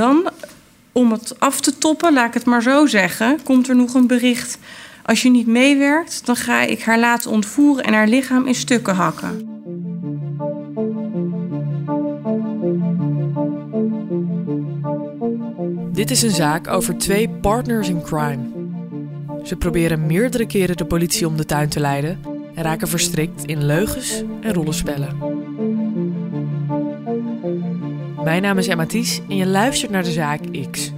dan, om het af te toppen, laat ik het maar zo zeggen, komt er nog een bericht. Als je niet meewerkt, dan ga ik haar laten ontvoeren en haar lichaam in stukken hakken. Dit is een zaak over twee partners in crime. Ze proberen meerdere keren de politie om de tuin te leiden en raken verstrikt in leugens en rollenspellen. Mijn naam is Emmathies en je luistert naar de Zaak X.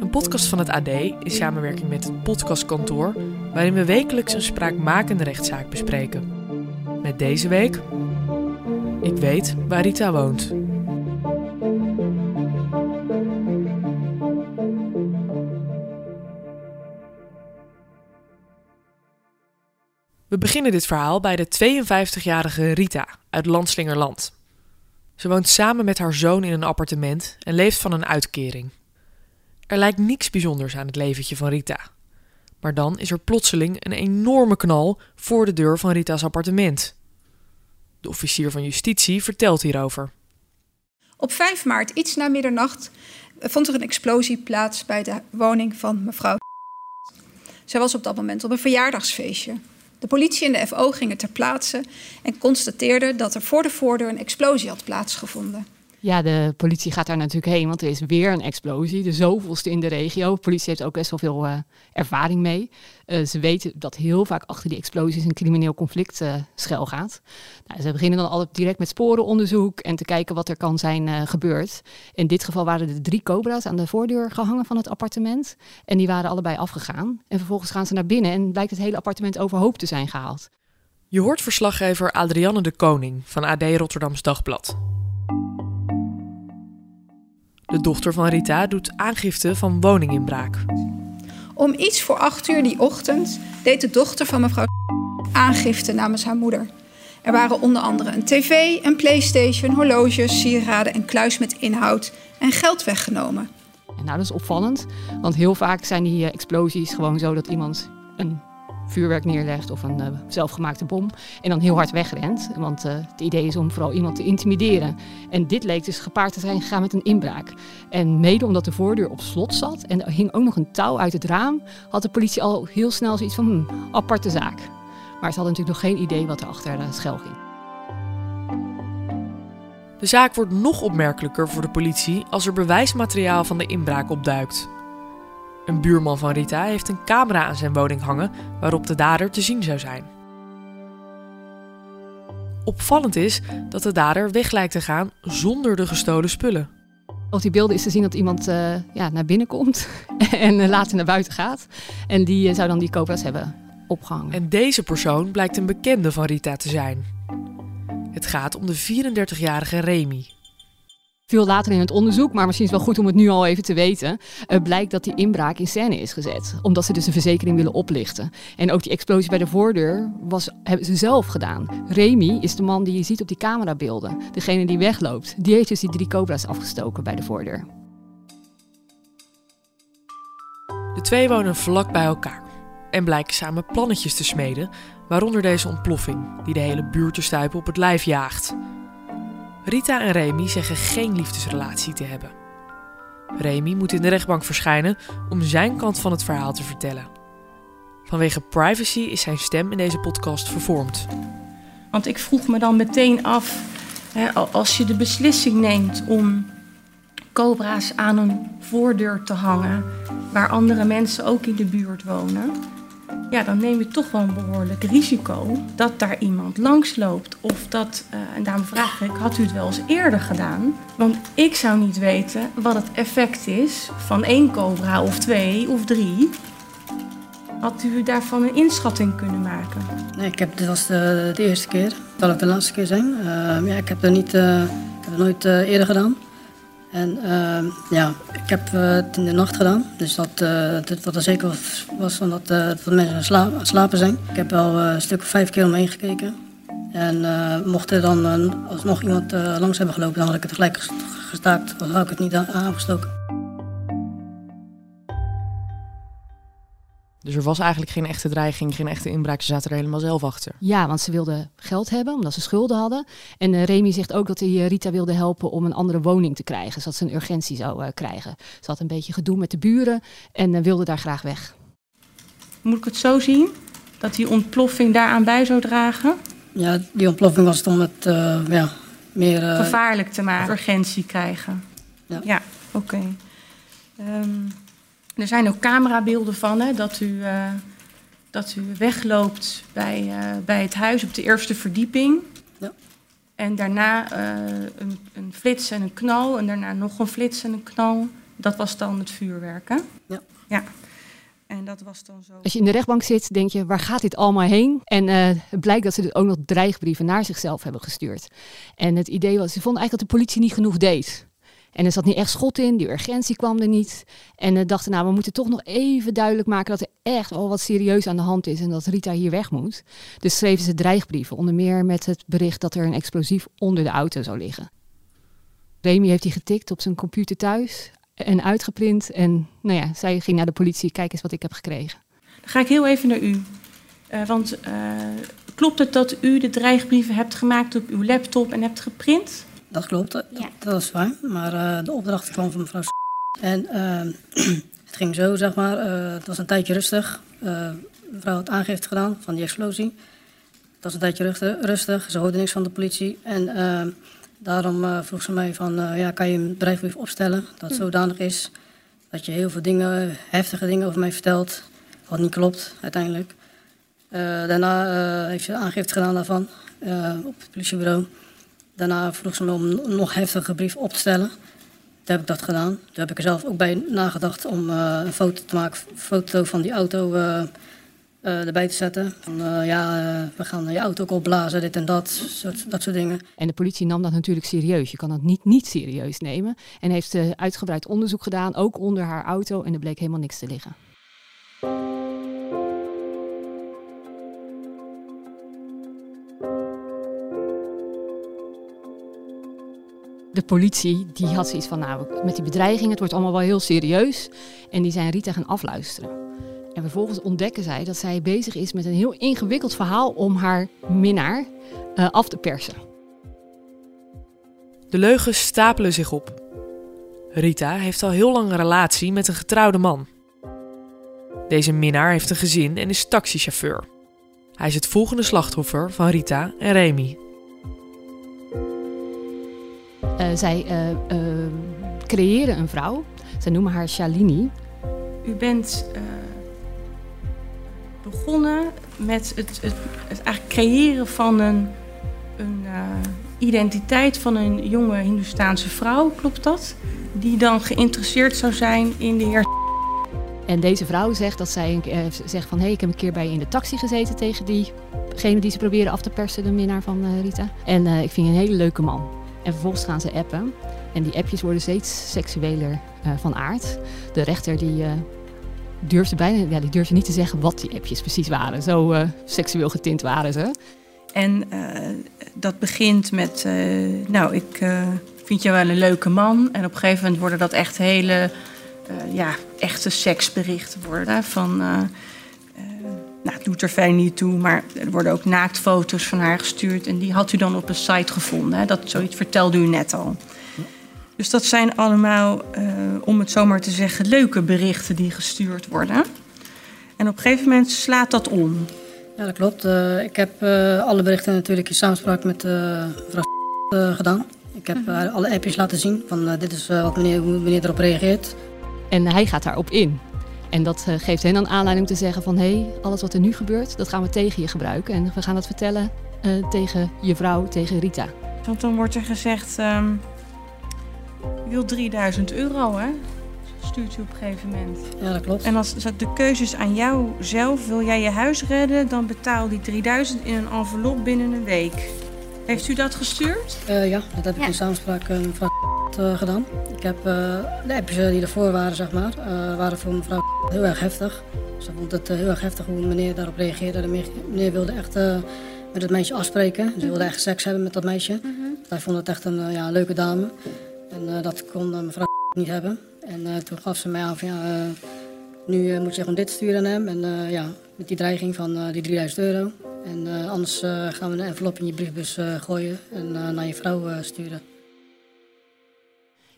Een podcast van het AD in samenwerking met het Podcastkantoor, waarin we wekelijks een spraakmakende rechtszaak bespreken. Met deze week: ik weet waar Rita woont. We beginnen dit verhaal bij de 52-jarige Rita uit Lansingerland. Ze woont samen met haar zoon in een appartement en leeft van een uitkering. Er lijkt niks bijzonders aan het leventje van Rita. Maar dan is er plotseling een enorme knal voor de deur van Rita's appartement. De officier van justitie vertelt hierover. Op 5 maart, iets na middernacht, vond er een explosie plaats bij de woning van mevrouw. Zij was op dat moment op een verjaardagsfeestje. De politie en de FO gingen ter plaatse en constateerden dat er voor de voordeur een explosie had plaatsgevonden. Ja, de politie gaat daar natuurlijk heen, want er is weer een explosie. De zoveelste in de regio. De politie heeft ook best wel veel ervaring mee. Ze weten dat heel vaak achter die explosies een crimineel conflict schuil gaat. Nou, ze beginnen dan altijd direct met sporenonderzoek en te kijken wat er kan zijn gebeurd. In dit geval waren er 3 cobra's aan de voordeur gehangen van het appartement. En die waren allebei afgegaan. En vervolgens gaan ze naar binnen en blijkt het hele appartement overhoop te zijn gehaald. Je hoort verslaggever Adrianne de Koning van AD Rotterdams Dagblad. De dochter van Rita doet aangifte van woninginbraak. Om iets voor 8:00 die ochtend deed de dochter van mevrouw aangifte namens haar moeder. Er waren onder andere een tv, een PlayStation, horloges, sieraden en kluis met inhoud en geld weggenomen. En nou, dat is opvallend, want heel vaak zijn die explosies gewoon zo dat iemand een vuurwerk neerlegt of een zelfgemaakte bom en dan heel hard wegrent. Want het idee is om vooral iemand te intimideren. En dit leek dus gepaard te zijn gegaan met een inbraak. En mede omdat de voordeur op slot zat en er hing ook nog een touw uit het raam, had de politie al heel snel zoiets van aparte zaak. Maar ze hadden natuurlijk nog geen idee wat er achter schuil ging. De zaak wordt nog opmerkelijker voor de politie als er bewijsmateriaal van de inbraak opduikt. Een buurman van Rita heeft een camera aan zijn woning hangen waarop de dader te zien zou zijn. Opvallend is dat de dader weg lijkt te gaan zonder de gestolen spullen. Op die beelden is te zien dat iemand naar binnen komt en later naar buiten gaat. En die zou dan die cobra's hebben opgehangen. En deze persoon blijkt een bekende van Rita te zijn. Het gaat om de 34-jarige Remi. Veel later in het onderzoek, maar misschien is het wel goed om het nu al even te weten, blijkt dat die inbraak in scène is gezet. Omdat ze dus de verzekering willen oplichten. En ook die explosie bij de voordeur hebben ze zelf gedaan. Remi is de man die je ziet op die camerabeelden. Degene die wegloopt. Die heeft dus die 3 cobra's afgestoken bij de voordeur. De twee wonen vlak bij elkaar. En blijken samen plannetjes te smeden. Waaronder deze ontploffing, die de hele buurt te stuipen op het lijf jaagt. Rita en Remi zeggen geen liefdesrelatie te hebben. Remi moet in de rechtbank verschijnen om zijn kant van het verhaal te vertellen. Vanwege privacy is zijn stem in deze podcast vervormd. Want ik vroeg me dan meteen af, hè, als je de beslissing neemt om cobra's aan een voordeur te hangen waar andere mensen ook in de buurt wonen, ja, dan neem je toch wel een behoorlijk risico dat daar iemand langs loopt. Of dat, en daarom vraag ik, had u het wel eens eerder gedaan? Want ik zou niet weten wat het effect is van 1 cobra of 2 of 3. Had u daarvan een inschatting kunnen maken? Nee, dit was de eerste keer. Dat zal de laatste keer zijn. Ik heb het nooit eerder gedaan. En ik heb het in de nacht gedaan. Dus dat wat er zeker was van dat mensen aan het slapen zijn. Ik heb wel een stuk of 5 keer omheen gekeken. En mocht er dan alsnog iemand langs hebben gelopen, dan had ik het gelijk gestaakt. Dan had ik het niet aangestoken. Dus er was eigenlijk geen echte dreiging, geen echte inbraak. Ze zaten er helemaal zelf achter. Ja, want ze wilden geld hebben, omdat ze schulden hadden. En Remi zegt ook dat hij Rita wilde helpen om een andere woning te krijgen. Zodat ze een urgentie zou krijgen. Ze had een beetje gedoe met de buren en wilde daar graag weg. Moet ik het zo zien? Dat die ontploffing daaraan bij zou dragen? Ja, die ontploffing was om het meer... gevaarlijk te maken, urgentie krijgen. Ja, oké. Okay. Er zijn ook camerabeelden van, hè, dat u wegloopt bij het huis op de eerste verdieping. Ja. En daarna een flits en een knal. En daarna nog een flits en een knal. Dat was dan het vuurwerk, hè? Ja. En dat was dan zo... Als je in de rechtbank zit, denk je, waar gaat dit allemaal heen? En het blijkt dat ze dus ook nog dreigbrieven naar zichzelf hebben gestuurd. En het idee was, ze vonden eigenlijk dat de politie niet genoeg deed. En er zat niet echt schot in, die urgentie kwam er niet. En dachten, nou, we moeten toch nog even duidelijk maken... dat er echt al wat serieus aan de hand is en dat Rita hier weg moet. Dus schreven ze dreigbrieven, onder meer met het bericht... dat er een explosief onder de auto zou liggen. Remi heeft die getikt op zijn computer thuis en uitgeprint. En nou ja, zij ging naar de politie, kijk eens wat ik heb gekregen. Dan ga ik heel even naar u. Want klopt het dat u de dreigbrieven hebt gemaakt op uw laptop en hebt geprint... Dat klopt, dat is waar. Maar de opdracht kwam van mevrouw En het ging zo, zeg maar. Het was een tijdje rustig. Mevrouw had aangifte gedaan van die explosie. Het was een tijdje rustig. Ze hoorde niks van de politie. En daarom vroeg ze mij van... kan je een dreigbrief opstellen dat het zodanig is... dat je heel veel dingen, heftige dingen over mij vertelt... wat niet klopt, uiteindelijk. Daarna heeft ze aangifte gedaan daarvan op het politiebureau... Daarna vroeg ze me om een nog heftiger brief op te stellen. Toen heb ik dat gedaan. Toen heb ik er zelf ook bij nagedacht om een foto te maken. Een foto van die auto erbij te zetten. Van, we gaan je auto ook opblazen, dit en dat soort dingen. En de politie nam dat natuurlijk serieus. Je kan dat niet serieus nemen. En heeft uitgebreid onderzoek gedaan, ook onder haar auto. En er bleek helemaal niks te liggen. De politie die had zoiets van, met die bedreiging, het wordt allemaal wel heel serieus. En die zijn Rita gaan afluisteren. En vervolgens ontdekken zij dat zij bezig is met een heel ingewikkeld verhaal om haar minnaar af te persen. De leugens stapelen zich op. Rita heeft al heel lang een relatie met een getrouwde man. Deze minnaar heeft een gezin en is taxichauffeur. Hij is het volgende slachtoffer van Rita en Remi. Zij creëren een vrouw. Zij noemen haar Shalini. U bent begonnen met het eigenlijk creëren van een identiteit van een jonge Hindoestaanse vrouw, klopt dat? Die dan geïnteresseerd zou zijn in de heer. En deze vrouw zegt dat zij zegt van... ik heb een keer bij je in de taxi gezeten tegen diegene die ze proberen af te persen, de minnaar van Rita. En ik vind je een hele leuke man. En vervolgens gaan ze appen. En die appjes worden steeds seksueler van aard. De rechter die durfde niet te zeggen wat die appjes precies waren. Zo seksueel getint waren ze. En dat begint met... ik vind jou wel een leuke man. En op een gegeven moment worden dat echt hele... echte seksberichten worden. Van... het doet er verder niet toe, maar er worden ook naaktfoto's van haar gestuurd. En die had u dan op een site gevonden. Hè? Zoiets vertelde u net al. Ja. Dus dat zijn allemaal, om het zomaar te zeggen, leuke berichten die gestuurd worden. En op een gegeven moment slaat dat om. Ja, dat klopt. Ik heb alle berichten natuurlijk in samenspraak met mevrouw gedaan. Ik heb haar alle appjes laten zien van dit is wat meneer erop reageert. En hij gaat daarop in. En dat geeft hen dan aanleiding te zeggen van... alles wat er nu gebeurt, dat gaan we tegen je gebruiken. En we gaan dat vertellen tegen je vrouw, tegen Rita. Want dan wordt er gezegd... u wilt 3.000 euro, hè? Stuurt u op een gegeven moment. Ja, dat klopt. En als de keuze is aan jou zelf, wil jij je huis redden... dan betaal die 3.000 in een envelop binnen een week. Heeft u dat gestuurd? Dat heb ik in samenspraak met mevrouw gedaan. Ik heb de appjes die ervoor waren, zeg maar, waren voor mevrouw heel erg heftig. Ze vond het heel erg heftig hoe meneer daarop reageerde. De meneer wilde echt met het meisje afspreken. Ze wilde echt seks hebben met dat meisje. Hij vond het echt een leuke dame. En dat kon mevrouw niet hebben. En toen gaf ze mij aan van Nu moet je gewoon dit sturen aan hem. En met die dreiging van die €3000. En anders gaan we een envelop in je briefbus gooien en naar je vrouw sturen.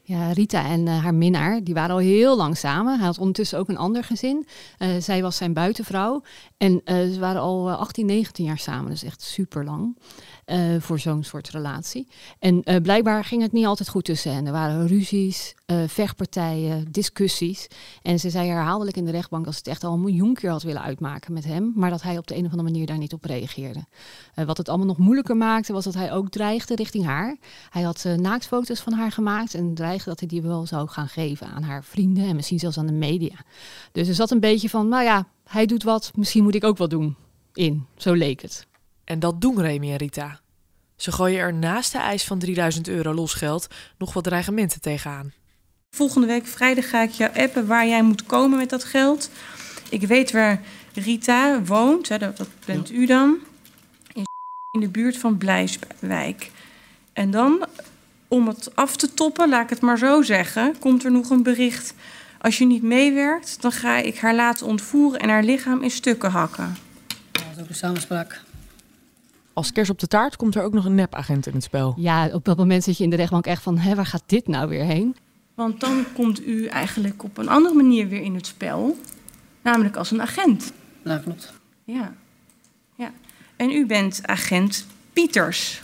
Ja, Rita en haar minnaar, die waren al heel lang samen. Hij had ondertussen ook een ander gezin. Zij was zijn buitenvrouw. En ze waren al 18, 19 jaar samen. Dus echt super lang voor zo'n soort relatie. En blijkbaar ging het niet altijd goed tussen hen. Er waren ruzies, vechtpartijen, discussies. En ze zei herhaaldelijk in de rechtbank dat ze het echt al een miljoen keer had willen uitmaken met hem. Maar dat hij op de een of andere manier daar niet op reageerde. Wat het allemaal nog moeilijker maakte, was dat hij ook dreigde richting haar. Hij had naaktfoto's van haar gemaakt en dat hij die wel zou gaan geven aan haar vrienden en misschien zelfs aan de media. Dus er zat een beetje van, nou ja, hij doet wat, misschien moet ik ook wat doen in. Zo leek het. En dat doen Remi en Rita. Ze gooien er naast de eis van €3000 losgeld nog wat dreigementen tegenaan. Volgende week vrijdag ga ik jou appen waar jij moet komen met dat geld. Ik weet waar Rita woont, hè, dat bent u dan, in de buurt van Bleiswijk. En dan... om het af te toppen, laat ik het maar zo zeggen, komt er nog een bericht. Als je niet meewerkt, dan ga ik haar laten ontvoeren en haar lichaam in stukken hakken. Ja, dat is ook een samenspraak. Als kers op de taart komt er ook nog een nepagent in het spel. Ja, op dat moment zit je in de rechtbank echt van, waar gaat dit nou weer heen? Want dan komt u eigenlijk op een andere manier weer in het spel. Namelijk als een agent. Ja, klopt. Ja. En u bent agent Pieters.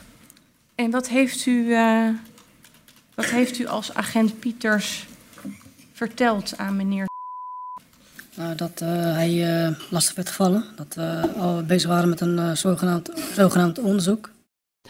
En wat heeft u als agent Pieters verteld aan meneer? Dat hij lastig werd gevallen. Dat we al bezig waren met een zogenaamd onderzoek.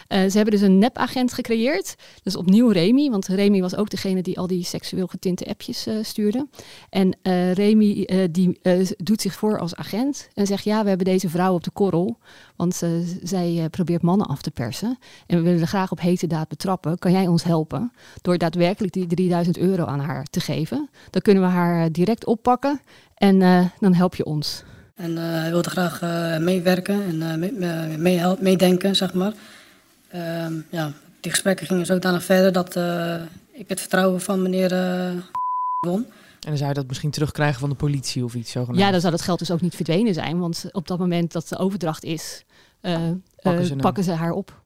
Ze hebben dus een nepagent gecreëerd. Dus opnieuw Remi, want Remi was ook degene die al die seksueel getinte appjes stuurde. En Remi die doet zich voor als agent en zegt ja, we hebben deze vrouw op de korrel. Want zij probeert mannen af te persen. En we willen er graag op hete daad betrappen. Kan jij ons helpen? Door daadwerkelijk die €3000 aan haar te geven. Dan kunnen we haar direct oppakken en dan help je ons. En hij wilde graag meewerken en meedenken, zeg maar. Die gesprekken gingen zodanig verder dat ik het vertrouwen van meneer won. En dan zou je dat misschien terugkrijgen van de politie of iets zogenaamd? Ja, dan zou dat geld dus ook niet verdwenen zijn. Want op dat moment dat de overdracht is, pakken ze haar op.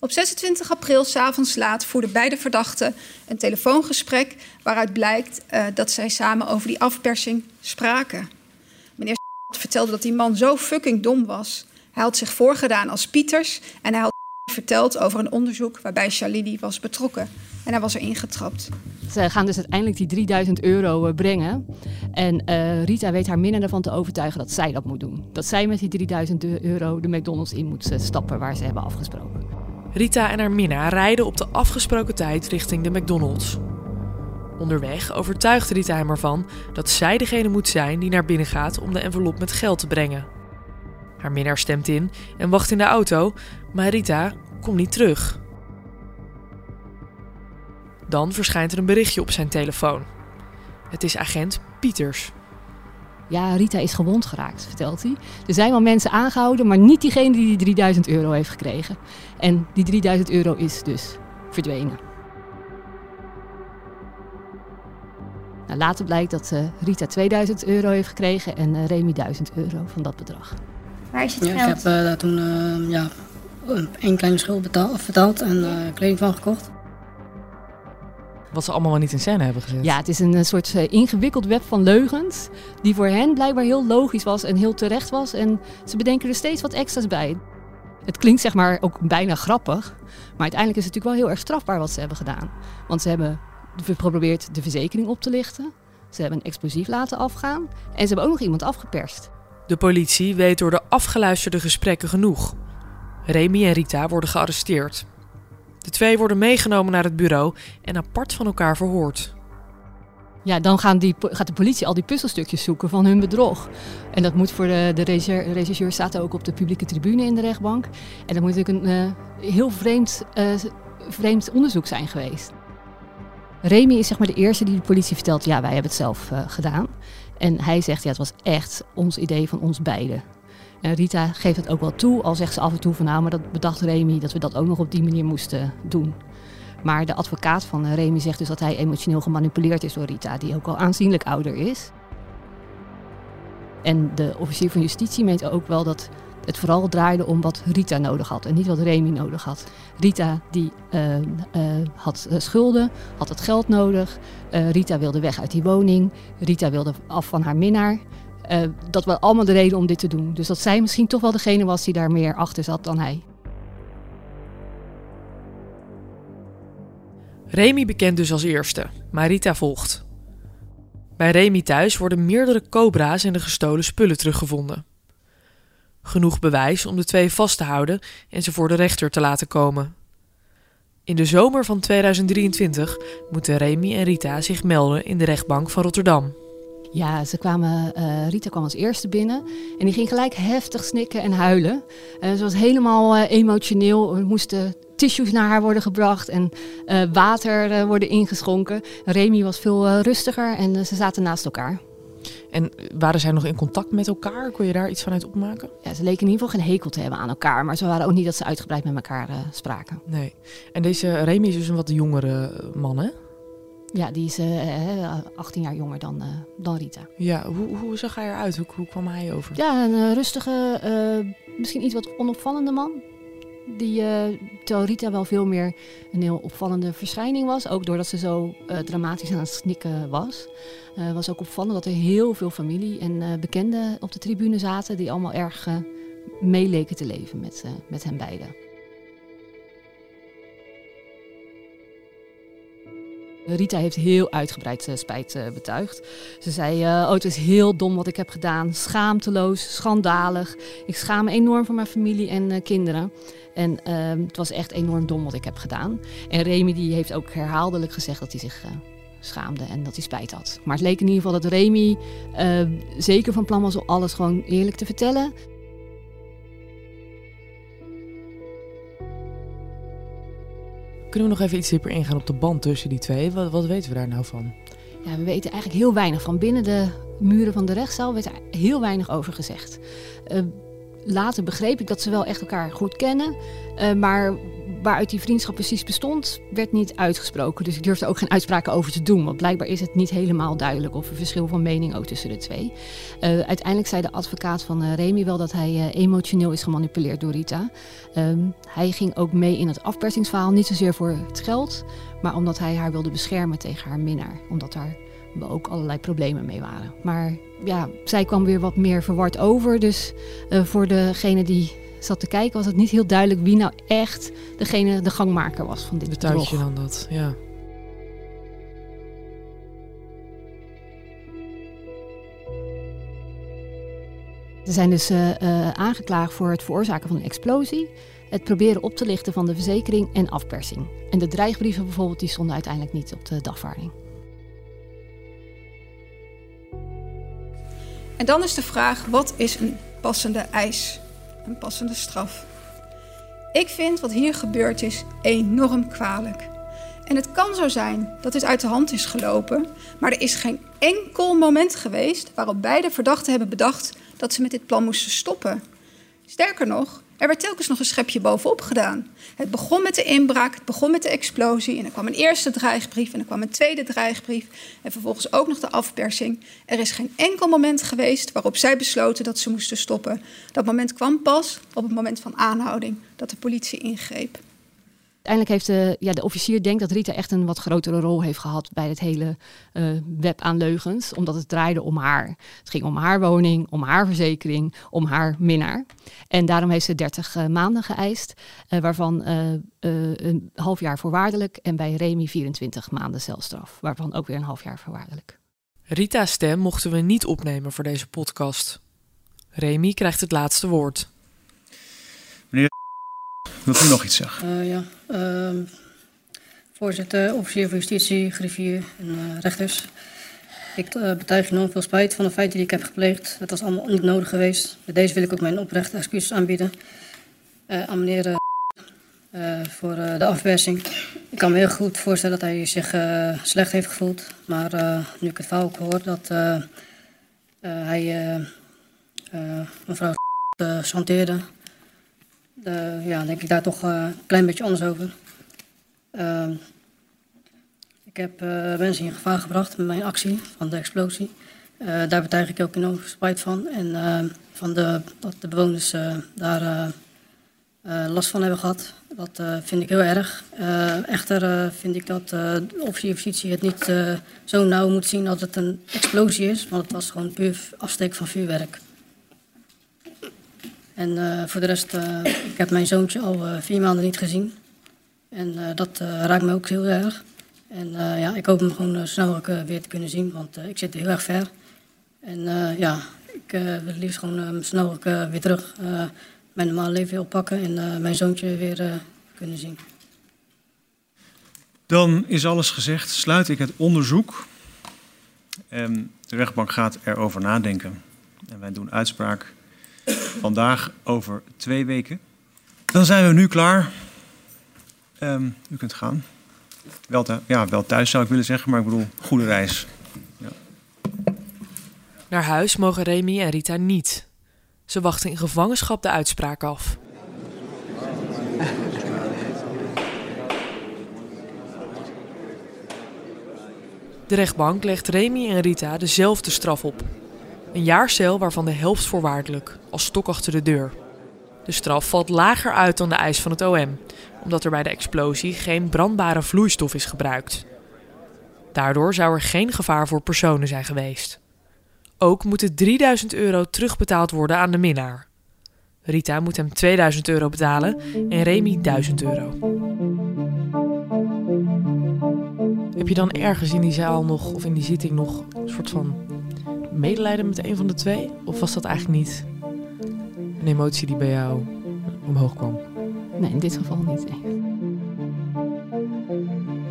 Op 26 april, 's avonds laat, voerden beide verdachten een telefoongesprek... waaruit blijkt dat zij samen over die afpersing spraken. Meneer vertelde dat die man zo fucking dom was... Hij had zich voorgedaan als Pieters en hij had verteld over een onderzoek waarbij Shalini was betrokken. En hij was er ingetrapt. Ze gaan dus uiteindelijk die €3000 brengen. En Rita weet haar minnaar ervan te overtuigen dat zij dat moet doen. Dat zij met die €3000 de McDonald's in moet stappen waar ze hebben afgesproken. Rita en haar minnaar rijden op de afgesproken tijd richting de McDonald's. Onderweg overtuigt Rita hem ervan dat zij degene moet zijn die naar binnen gaat om de envelop met geld te brengen. Haar minnaar stemt in en wacht in de auto, maar Rita komt niet terug. Dan verschijnt er een berichtje op zijn telefoon. Het is agent Pieters. Ja, Rita is gewond geraakt, vertelt hij. Er zijn wel mensen aangehouden, maar niet diegene die die €3000 heeft gekregen. En die €3000 is dus verdwenen. Nou, later blijkt dat Rita €2000 heeft gekregen en Remi €1000 van dat bedrag. Waar is het geld? Ik heb daar toen één kleine schuld betaald en kleding van gekocht. Wat ze allemaal wel niet in scène hebben gezet. Ja, het is een soort ingewikkeld web van leugens die voor hen blijkbaar heel logisch was en heel terecht was. En ze bedenken er steeds wat extra's bij. Het klinkt zeg maar ook bijna grappig, maar uiteindelijk is het natuurlijk wel heel erg strafbaar wat ze hebben gedaan. Want ze hebben geprobeerd de verzekering op te lichten, ze hebben een explosief laten afgaan en ze hebben ook nog iemand afgeperst. De politie weet door de afgeluisterde gesprekken genoeg. Remi en Rita worden gearresteerd. De twee worden meegenomen naar het bureau en apart van elkaar verhoord. Ja, dan gaat de politie al die puzzelstukjes zoeken van hun bedrog. En dat moet voor de rechercheur staat ook op de publieke tribune in de rechtbank. En dat moet natuurlijk een heel vreemd onderzoek zijn geweest. Remi is zeg maar de eerste die de politie vertelt, ja, wij hebben het zelf gedaan. En hij zegt, ja, het was echt ons idee van ons beiden. En Rita geeft het ook wel toe, al zegt ze af en toe van nou, maar dat bedacht Remi dat we dat ook nog op die manier moesten doen. Maar de advocaat van Remi zegt dus dat hij emotioneel gemanipuleerd is door Rita, die ook al aanzienlijk ouder is. En de officier van justitie meent ook wel dat het vooral draaide om wat Rita nodig had en niet wat Remi nodig had. Rita die had schulden, had het geld nodig. Rita wilde weg uit die woning. Rita wilde af van haar minnaar. Dat was allemaal de reden om dit te doen. Dus dat zij misschien toch wel degene was die daar meer achter zat dan hij. Remi bekent dus als eerste, maar Rita volgt. Bij Remi thuis worden meerdere cobra's en de gestolen spullen teruggevonden. Genoeg bewijs om de twee vast te houden en ze voor de rechter te laten komen. In de zomer van 2023 moeten Remi en Rita zich melden in de rechtbank van Rotterdam. Ja, Rita kwam als eerste binnen en die ging gelijk heftig snikken en huilen. Ze was helemaal emotioneel. We moesten tissues naar haar worden gebracht en water worden ingeschonken. Remi was veel rustiger en ze zaten naast elkaar. En waren zij nog in contact met elkaar? Kon je daar iets vanuit opmaken? Ja, ze leken in ieder geval geen hekel te hebben aan elkaar. Maar ze waren ook niet dat ze uitgebreid met elkaar spraken. Nee. En deze Remi is dus een wat jongere man, hè? Ja, die is 18 jaar jonger dan Rita. Ja, hoe zag hij eruit? Hoe kwam hij over? Ja, een rustige, misschien iets wat onopvallende man. Terwijl Rita wel veel meer een heel opvallende verschijning was. Ook doordat ze zo dramatisch aan het snikken was. Het was ook opvallend dat er heel veel familie en bekenden op de tribune zaten. Die allemaal erg meeleken te leven met hen beiden. Rita heeft heel uitgebreid spijt betuigd. Ze zei, het is heel dom wat ik heb gedaan. Schaamteloos, schandalig. Ik schaam me enorm voor mijn familie en kinderen. En het was echt enorm dom wat ik heb gedaan. En Remi die heeft ook herhaaldelijk gezegd dat hij zich schaamde en dat hij spijt had. Maar het leek in ieder geval dat Remi zeker van plan was om alles gewoon eerlijk te vertellen. Kunnen we nog even iets dieper ingaan op de band tussen die twee? Wat weten we daar nou van? Ja, we weten eigenlijk heel weinig van. Binnen de muren van de rechtszaal werd er heel weinig over gezegd. Later begreep ik dat ze wel echt elkaar goed kennen. Maar waaruit die vriendschap precies bestond, werd niet uitgesproken. Dus ik durfde ook geen uitspraken over te doen. Want blijkbaar is het niet helemaal duidelijk of er verschil van mening ook tussen de twee. Uiteindelijk zei de advocaat van Remi wel dat hij emotioneel is gemanipuleerd door Rita. Hij ging ook mee in het afpersingsverhaal. Niet zozeer voor het geld, maar omdat hij haar wilde beschermen tegen haar minnaar. Omdat daar ook allerlei problemen mee waren. Maar ja, zij kwam weer wat meer verward over. Dus voor degene die zat te kijken was het niet heel duidelijk wie nou echt degene de gangmaker was van dit bedrog. Betuigje dan dat, ja. Ze zijn dus aangeklaagd voor het veroorzaken van een explosie, het proberen op te lichten van de verzekering en afpersing. En de dreigbrieven bijvoorbeeld, die stonden uiteindelijk niet op de dagvaarding. En dan is de vraag, wat is een passende eis? Een passende straf. Ik vind wat hier gebeurd is enorm kwalijk. En het kan zo zijn dat dit uit de hand is gelopen, maar er is geen enkel moment geweest waarop beide verdachten hebben bedacht dat ze met dit plan moesten stoppen. Sterker nog, er werd telkens nog een schepje bovenop gedaan. Het begon met de inbraak, het begon met de explosie en er kwam een eerste dreigbrief en er kwam een tweede dreigbrief en vervolgens ook nog de afpersing. Er is geen enkel moment geweest waarop zij besloten dat ze moesten stoppen. Dat moment kwam pas op het moment van aanhouding dat de politie ingreep. Uiteindelijk heeft de officier denkt dat Rita echt een wat grotere rol heeft gehad bij het hele web aan leugens. Omdat het draaide om haar. Het ging om haar woning, om haar verzekering, om haar minnaar. En daarom heeft ze 30 maanden geëist. Waarvan een half jaar voorwaardelijk en bij Remi 24 maanden celstraf. Waarvan ook weer een half jaar voorwaardelijk. Rita's stem mochten we niet opnemen voor deze podcast. Remi krijgt het laatste woord. Wilt u nog iets zeggen? Voorzitter, officier van justitie, griffier en rechters. Ik betuig enorm veel spijt van de feiten die ik heb gepleegd. Het was allemaal niet nodig geweest. Met deze wil ik ook mijn oprechte excuses aanbieden. Aan meneer voor de afpersing. Ik kan me heel goed voorstellen dat hij zich slecht heeft gevoeld. Maar nu ik het verhaal ook hoor dat hij mevrouw chanteerde. Denk ik daar toch een klein beetje anders over. Ik heb mensen in gevaar gebracht met mijn actie van de explosie. Daar betuig ik ook enorm spijt van. En dat de bewoners daar last van hebben gehad. Dat vind ik heel erg. Echter vind ik dat de officier het niet zo nauw moet zien dat het een explosie is. Want het was gewoon puur afsteek van vuurwerk. En voor de rest, ik heb mijn zoontje al 4 maanden niet gezien. En dat raakt me ook heel erg. En ik hoop hem gewoon snel weer te kunnen zien, want ik zit heel erg ver. En ik wil liefst gewoon snel weer terug mijn normale leven oppakken en mijn zoontje weer kunnen zien. Dan is alles gezegd, sluit ik het onderzoek. De rechtbank gaat erover nadenken. En wij doen uitspraak vandaag over 2 weken. Dan zijn we nu klaar. U kunt gaan. Wel thuis zou ik willen zeggen, maar ik bedoel, goede reis. Ja. Naar huis mogen Remi en Rita niet. Ze wachten in gevangenschap de uitspraak af. De rechtbank legt Remi en Rita dezelfde straf op. Een jaar cel waarvan de helft voorwaardelijk, als stok achter de deur. De straf valt lager uit dan de eis van het OM, omdat er bij de explosie geen brandbare vloeistof is gebruikt. Daardoor zou er geen gevaar voor personen zijn geweest. Ook moet het €3.000 terugbetaald worden aan de minnaar. Rita moet hem €2.000 betalen en Remi €1.000. Heb je dan ergens in die zaal nog, of in die zitting nog, een soort van medelijden met een van de twee? Of was dat eigenlijk niet een emotie die bij jou omhoog kwam? Nee, in dit geval niet. Nee.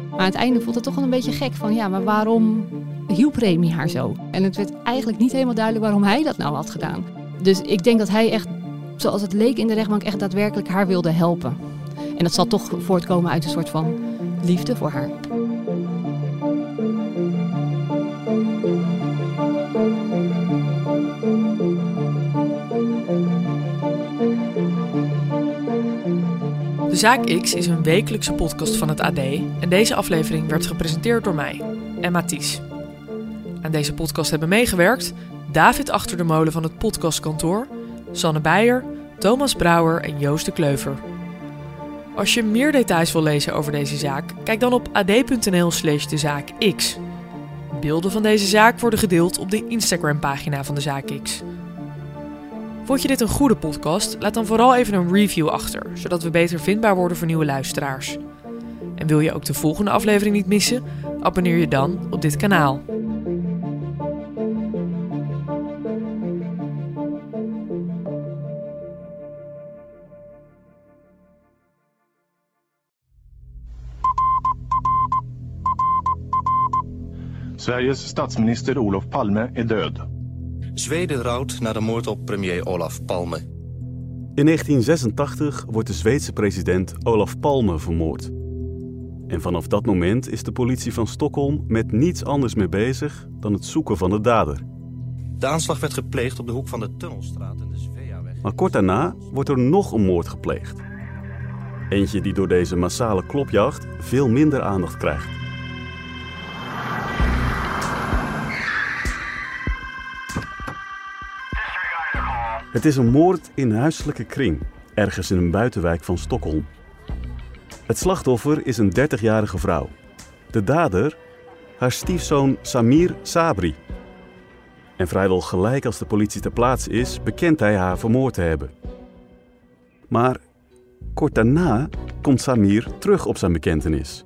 Maar aan het einde voelt het toch wel een beetje gek van ja, maar waarom hielp Remi haar zo? En het werd eigenlijk niet helemaal duidelijk waarom hij dat nou had gedaan. Dus ik denk dat hij echt, zoals het leek in de rechtbank, echt daadwerkelijk haar wilde helpen. En dat zal toch voortkomen uit een soort van liefde voor haar. De Zaak X is een wekelijkse podcast van het AD en deze aflevering werd gepresenteerd door mij, Emmathies. Aan deze podcast hebben meegewerkt David Achter de Molen van het Podcastkantoor, Sanne Beijer, Thomas Brouwer en Joost de Kleuver. Als je meer details wil lezen over deze zaak, kijk dan op ad.nl/dezaakx. Beelden van deze zaak worden gedeeld op de Instagram-pagina van de Zaak X. Vond je dit een goede podcast? Laat dan vooral even een review achter, zodat we beter vindbaar worden voor nieuwe luisteraars. En wil je ook de volgende aflevering niet missen? Abonneer je dan op dit kanaal. Sveriges statsminister Olof Palme is dood. Zweden rouwt na de moord op premier Olof Palme. In 1986 wordt de Zweedse president Olof Palme vermoord. En vanaf dat moment is de politie van Stockholm met niets anders meer bezig dan het zoeken van de dader. De aanslag werd gepleegd op de hoek van de Tunnelstraat en de Sveavägen. Maar kort daarna wordt er nog een moord gepleegd. Eentje die door deze massale klopjacht veel minder aandacht krijgt. Het is een moord in huiselijke kring, ergens in een buitenwijk van Stockholm. Het slachtoffer is een 30-jarige vrouw. De dader, haar stiefzoon Samir Sabri. En vrijwel gelijk als de politie ter plaatse is, bekent hij haar vermoord te hebben. Maar kort daarna komt Samir terug op zijn bekentenis.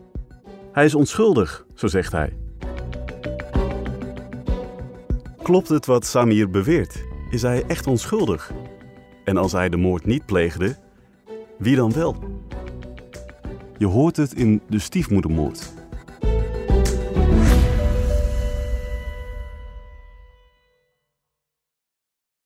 Hij is onschuldig, zo zegt hij. Klopt het wat Samir beweert? Is hij echt onschuldig? En als hij de moord niet pleegde, wie dan wel? Je hoort het in De Stiefmoedermoord.